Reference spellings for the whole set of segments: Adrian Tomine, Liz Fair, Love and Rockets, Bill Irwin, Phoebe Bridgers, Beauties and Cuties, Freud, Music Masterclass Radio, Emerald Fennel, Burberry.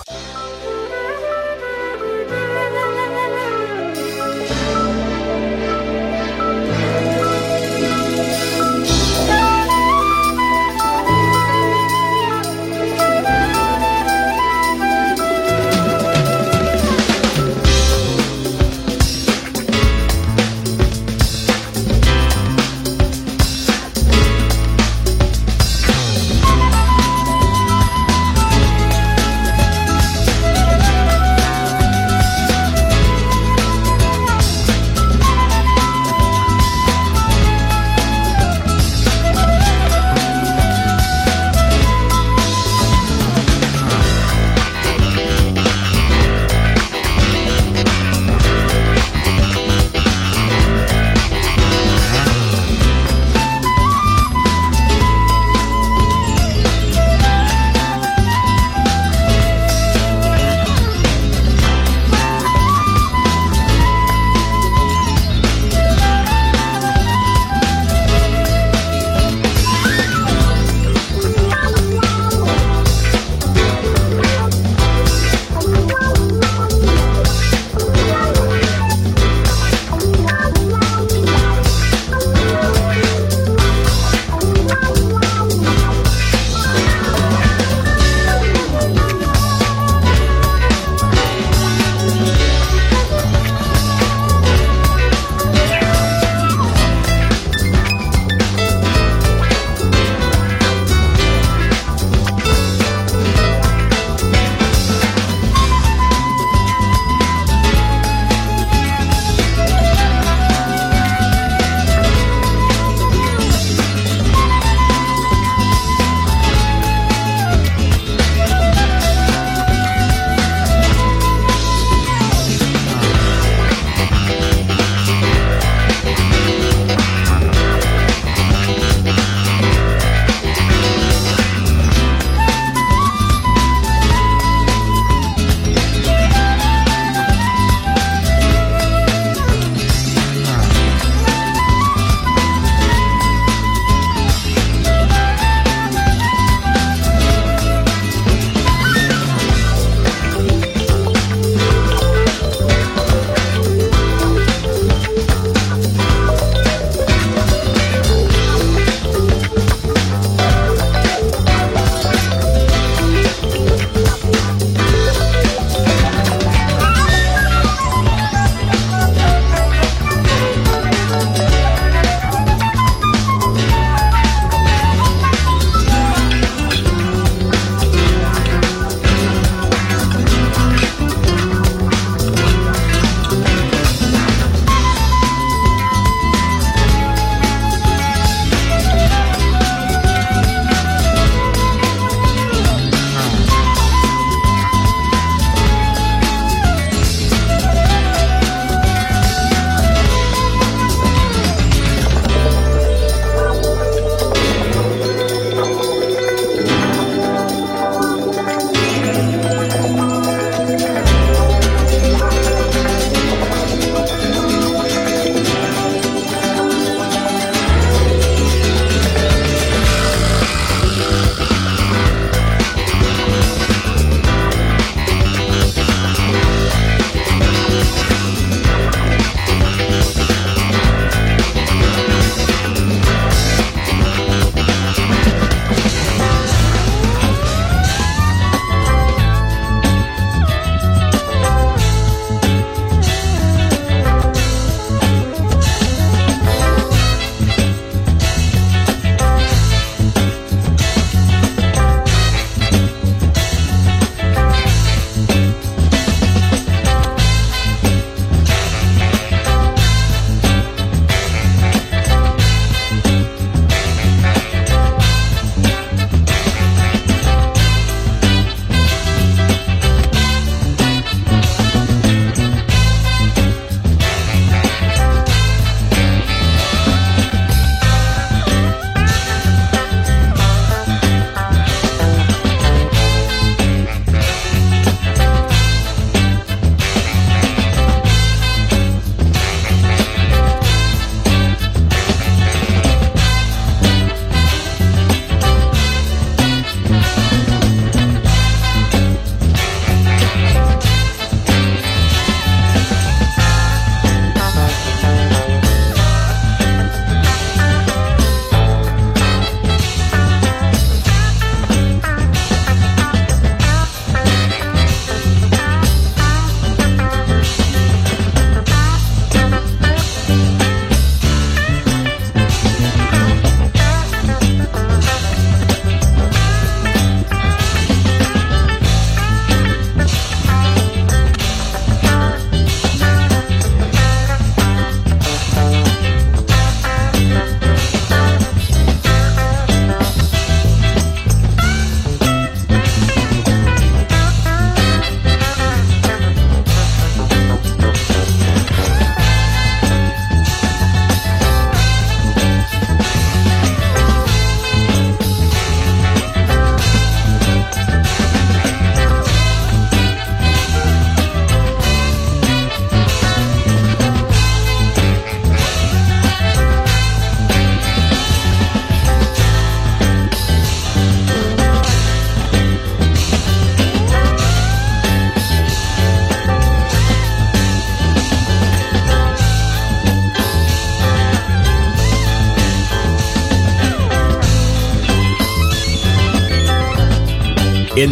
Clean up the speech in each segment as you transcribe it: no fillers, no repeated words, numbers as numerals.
In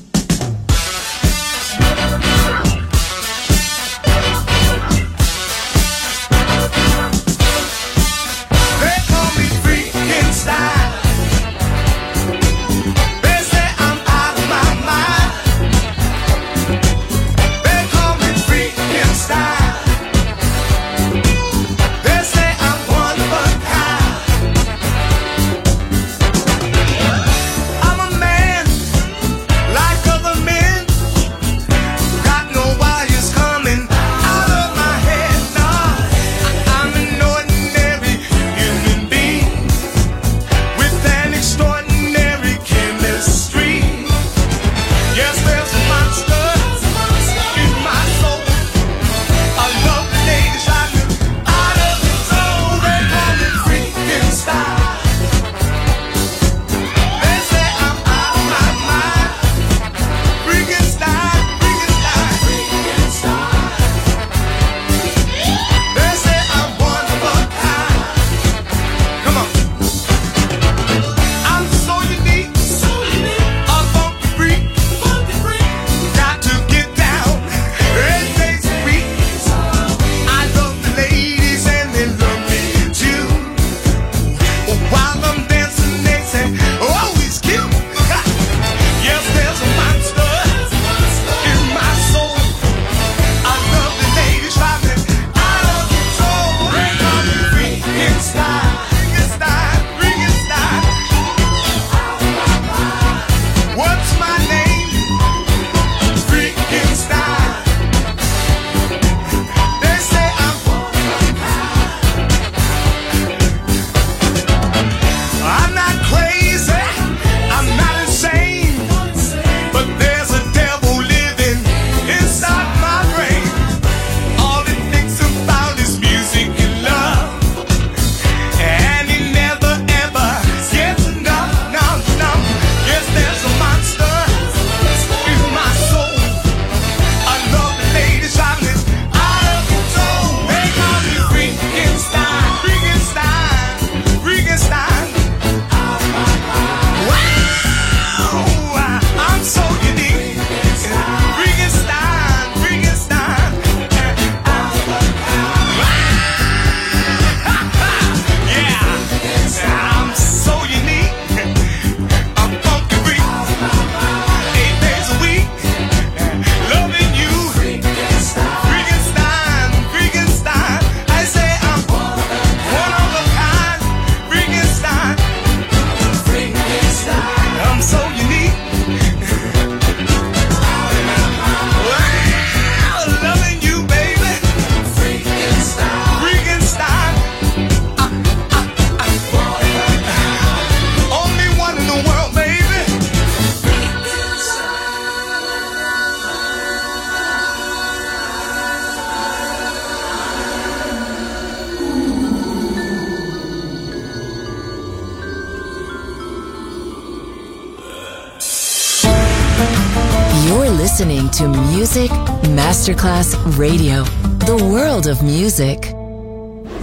To Music Masterclass Radio, the world of music.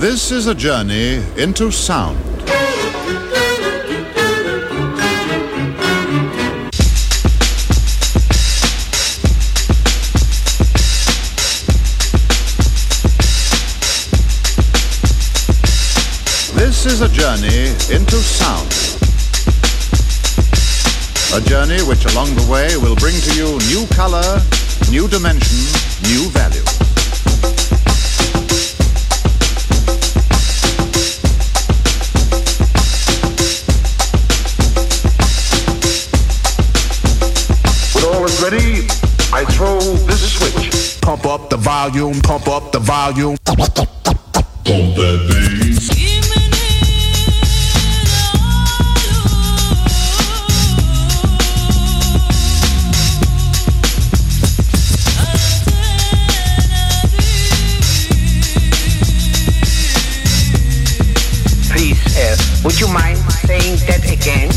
This is a journey into sound. This is a journey into sound. A journey which along the way will bring to you new color, new dimension, new value. When all is ready, I throw this switch. Pump up the volume, pump up the volume. Pump that bass. Would you mind saying that again?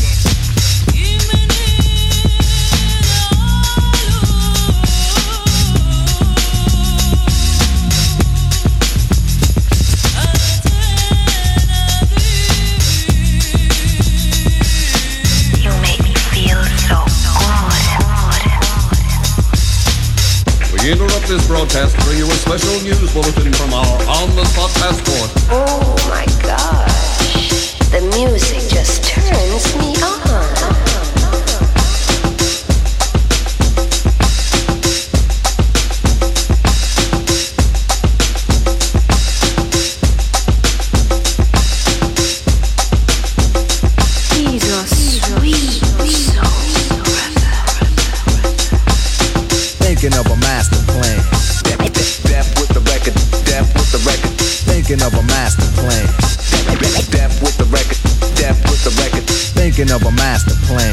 This broadcast bring you a special news bulletin from our on-the-spot passport. Oh my gosh, the music just turns me on. Jesus, sweet soul. Thinking of a master. Thinking of a master plan. Death with the record, death with the record. Thinking of a master plan.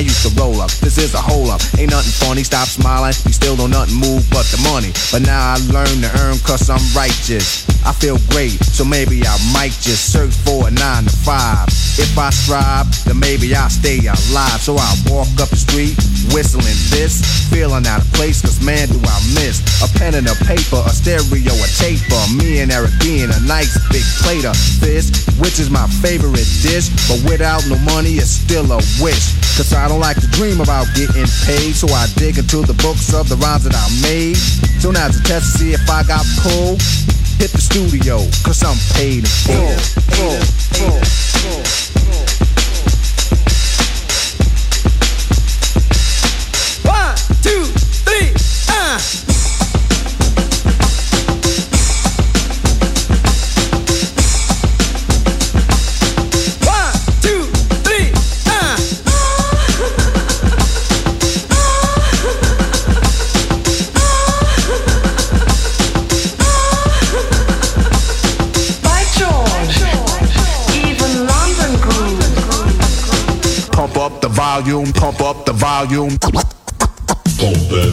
used to roll up. This is a hole up. Ain't nothing funny. Stop smiling. You still don't nothing move but the money. But now I learn to earn 'cause I'm righteous. I feel great, so maybe I might just search for a 9-to-5. If I strive, then maybe I'll stay alive. So I walk up the street, whistling this, feeling out of place, 'cause man do I miss a pen and a paper, a stereo, a taper. Me and Eric being a nice big plate of fish, which is my favorite dish. But without no money, it's still a wish, 'cause I don't like to dream about getting paid. So I dig into the books of the rhymes that I made. So now's a test to see if I got pulled. Hit the studio, 'cause I'm paid in full. Full. 1, 2, 3, Pump up the volume, pump up the volume. Pump that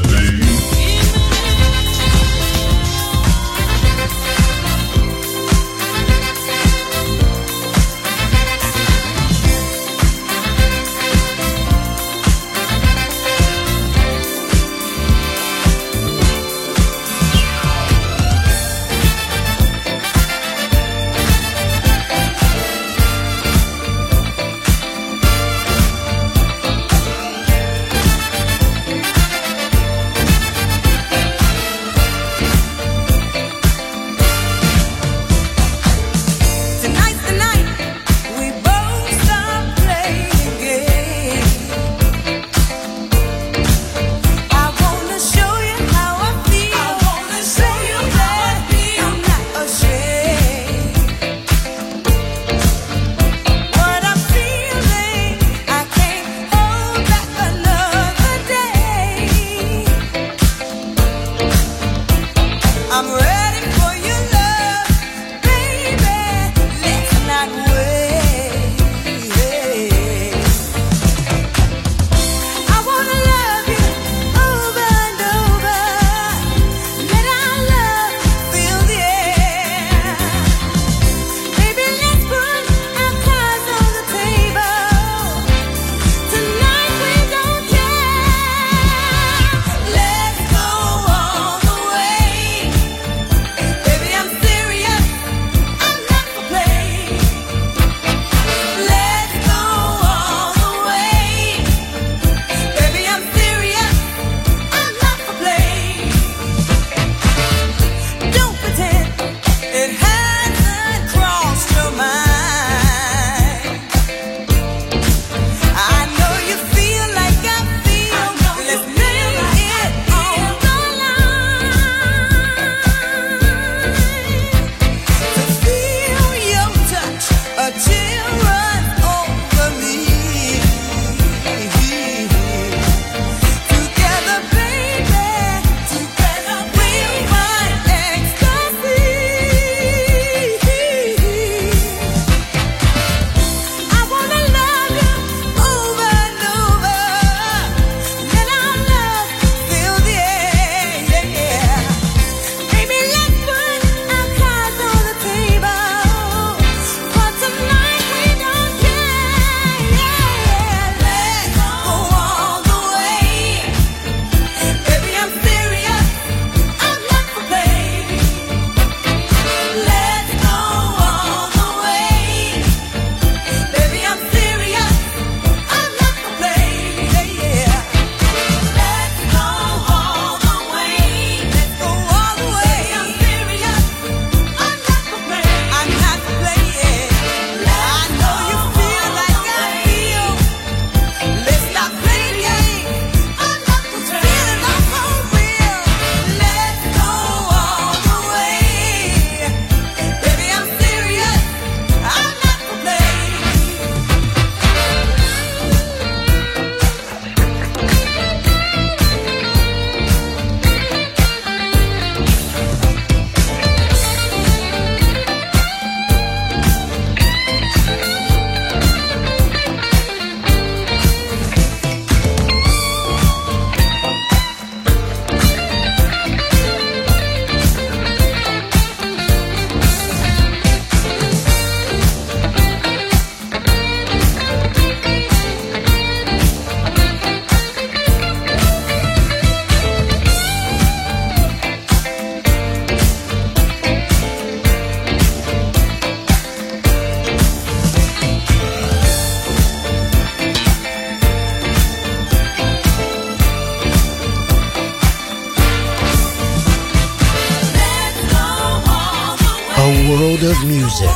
a world of music,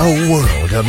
a world of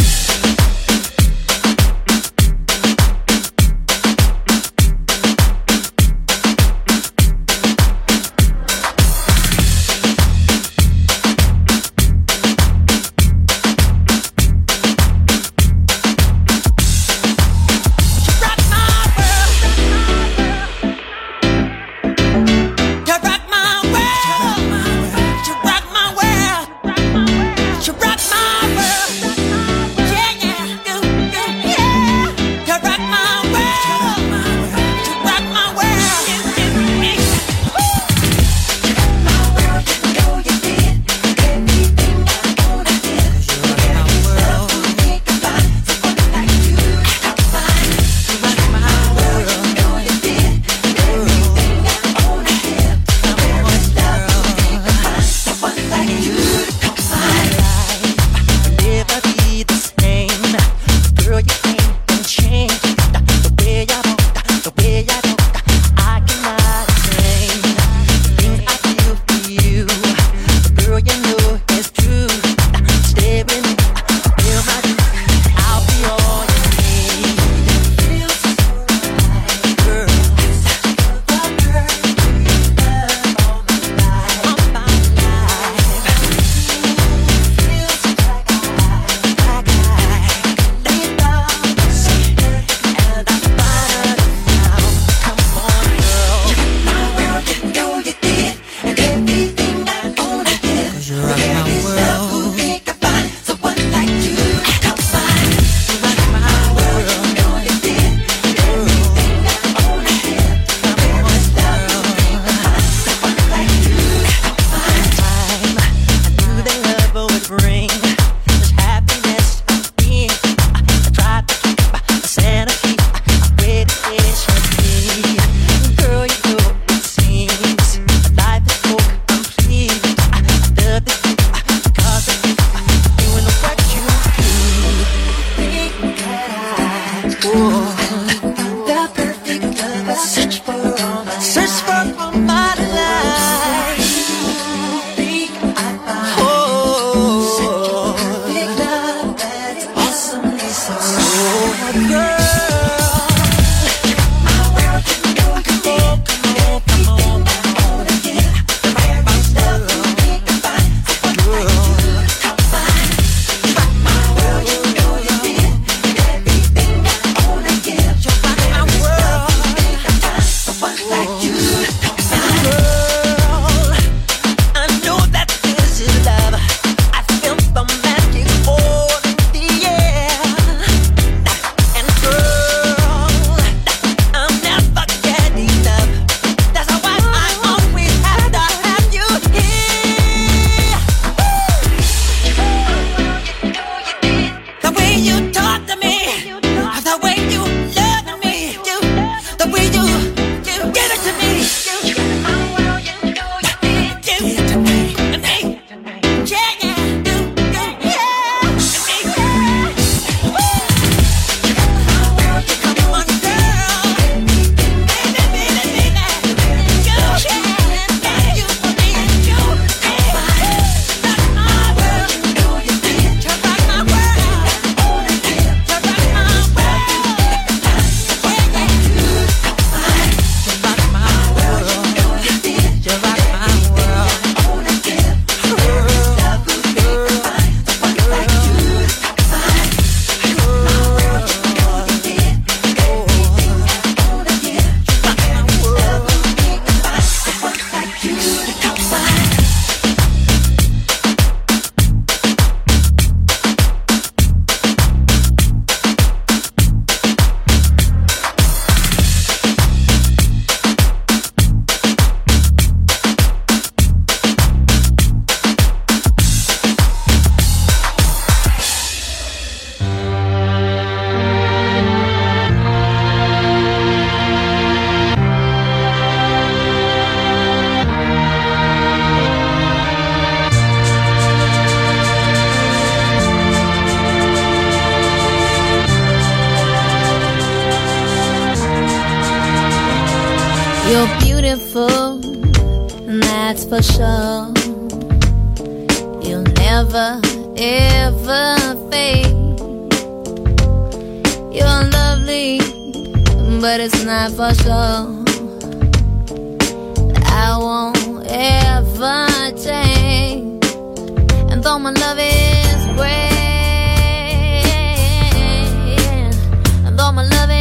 You rock my world. so beautiful, that's for sure. You'll never, ever fade. You're lovely, but it's not for sure. I won't ever change. And though my love is great, and though my love is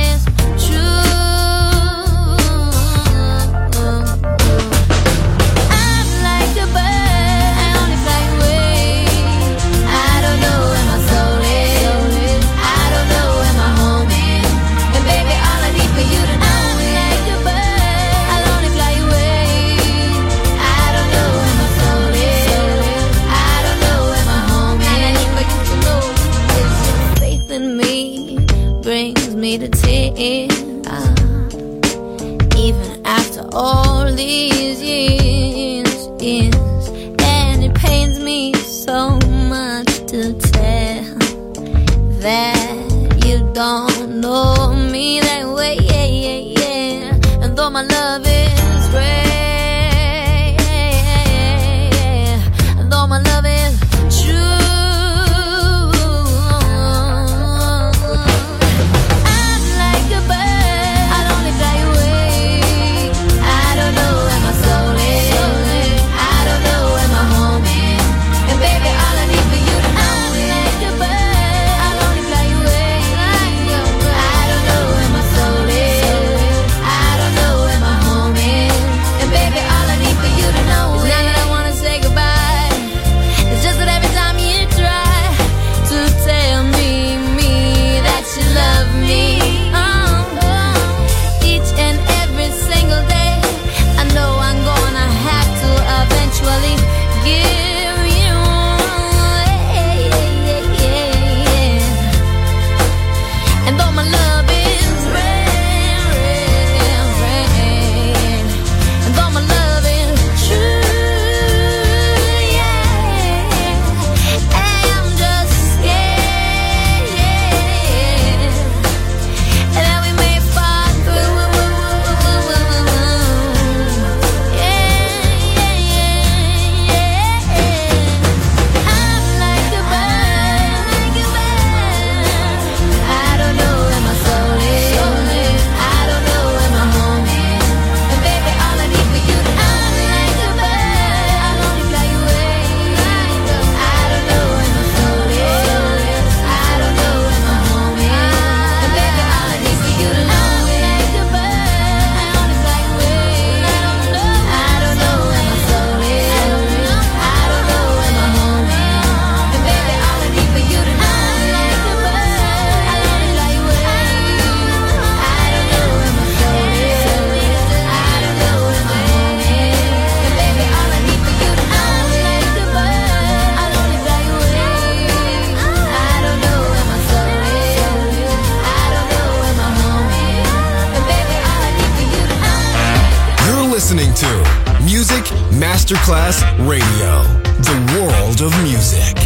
to tears, even after all these years, and it pains me so much to tell that you don't know me that way, yeah. And though my love is great, and though my love is Masterclass Radio, the world of music. Girl.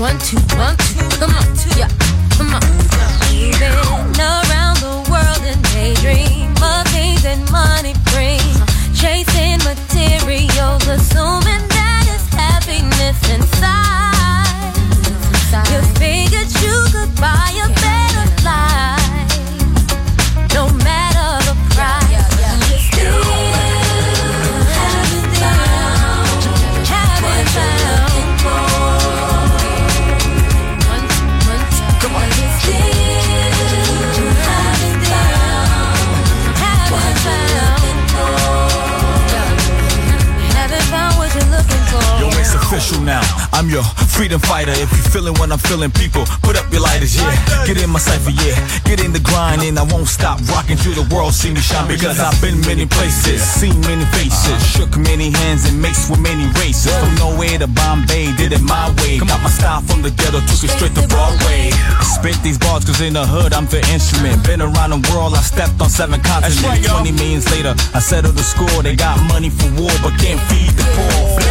1, 2, 1, 2, come on, yeah, come on. We've been around the world and daydream of things that money brings, chasing materials, assuming that it's happiness inside. You figured you could buy a better life, no matter the price. Official now, I'm your freedom fighter. If you feeling what I'm feeling, people, put up your lighters, yeah. Get in my cipher, yeah. Get in the grind and I won't stop rocking till the world see me shine. Because I've been many places, seen many faces, shook many hands and mixed with many races. From nowhere to Bombay, did it my way. Got my style from the ghetto, took it straight to Broadway. Spit these bars cause in the hood I'm the instrument. Been around the world, I stepped on 7 continents. 20 millions later, I settled the score. They got money for war but can't feed the poor.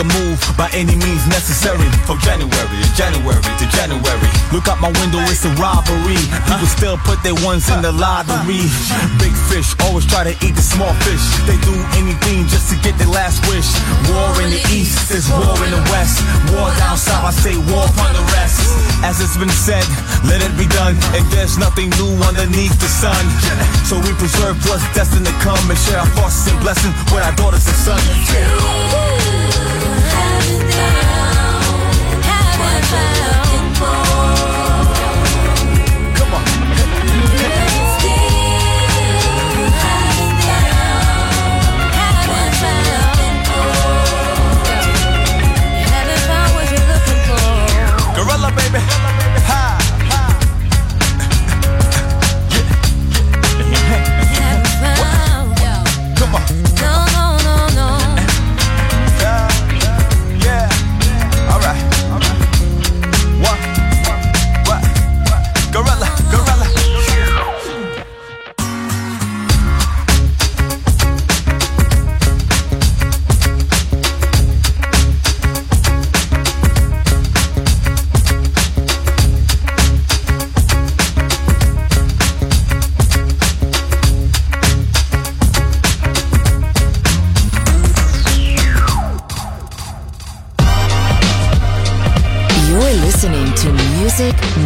A move by any means necessary. From January to January to January, look out my window, it's a robbery. People still put their ones in the lottery. Big fish always try to eat the small fish. They do anything just to get their last wish. War in the east, there's war in the west. War down south, I say war upon the rest. As it's been said, let it be done. And there's nothing new underneath the sun. So we preserve what's destined to come and share our forces and blessings with our daughters and sons.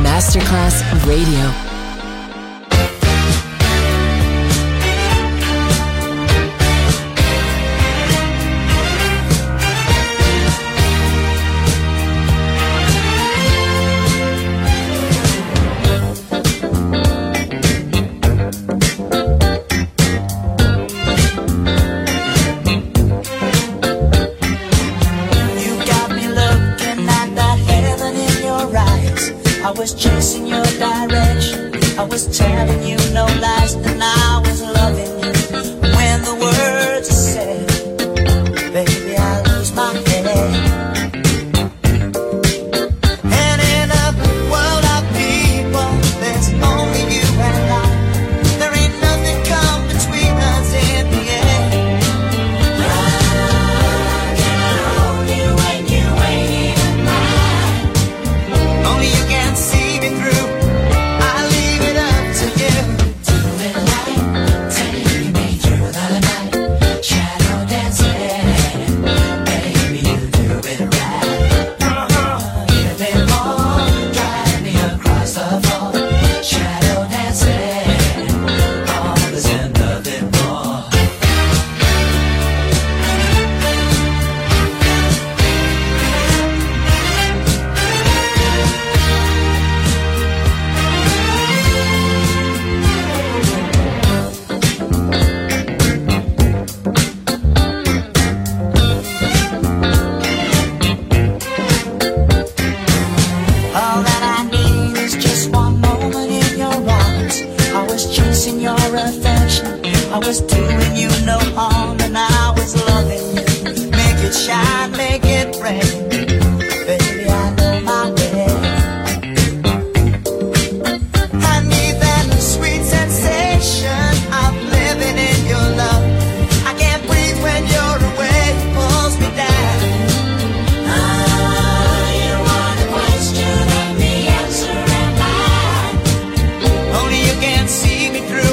Masterclass Radio. I was chasing your direction. you no harm, and I was loving you. Make it shine, make it rain, baby, I know my way. I need that sweet sensation of living in your love. I can't breathe when you're away, it pulls me down. Oh, you are the question and the answer in mine. Only you can see me through.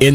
In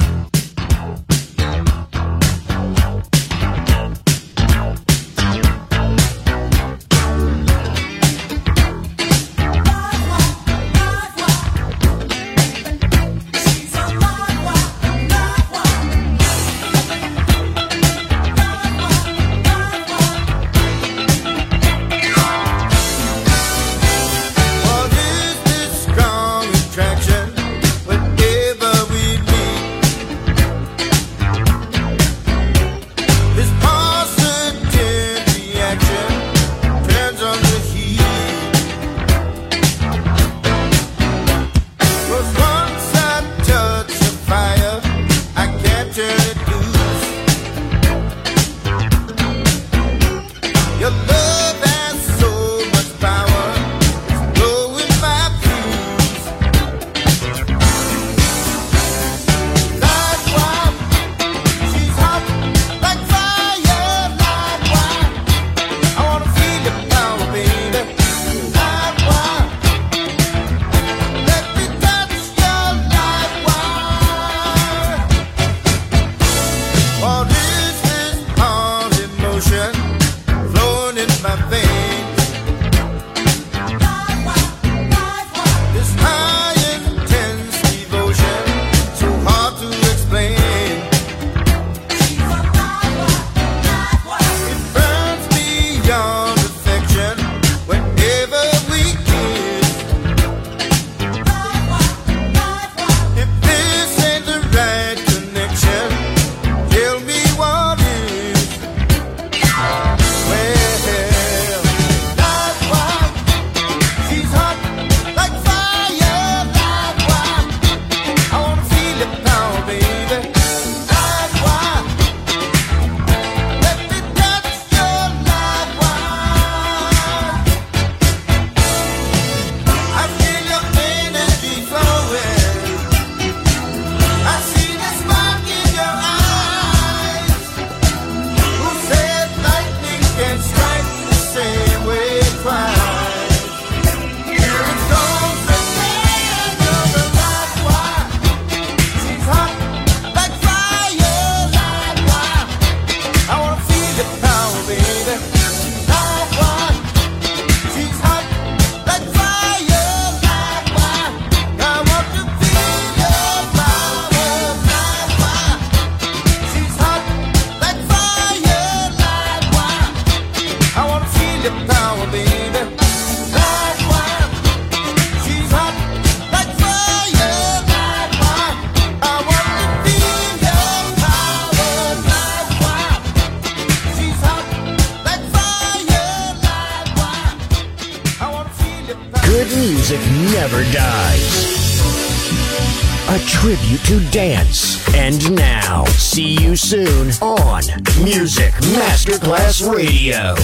Tribute to dance. And now, see you soon on Music Masterclass Radio.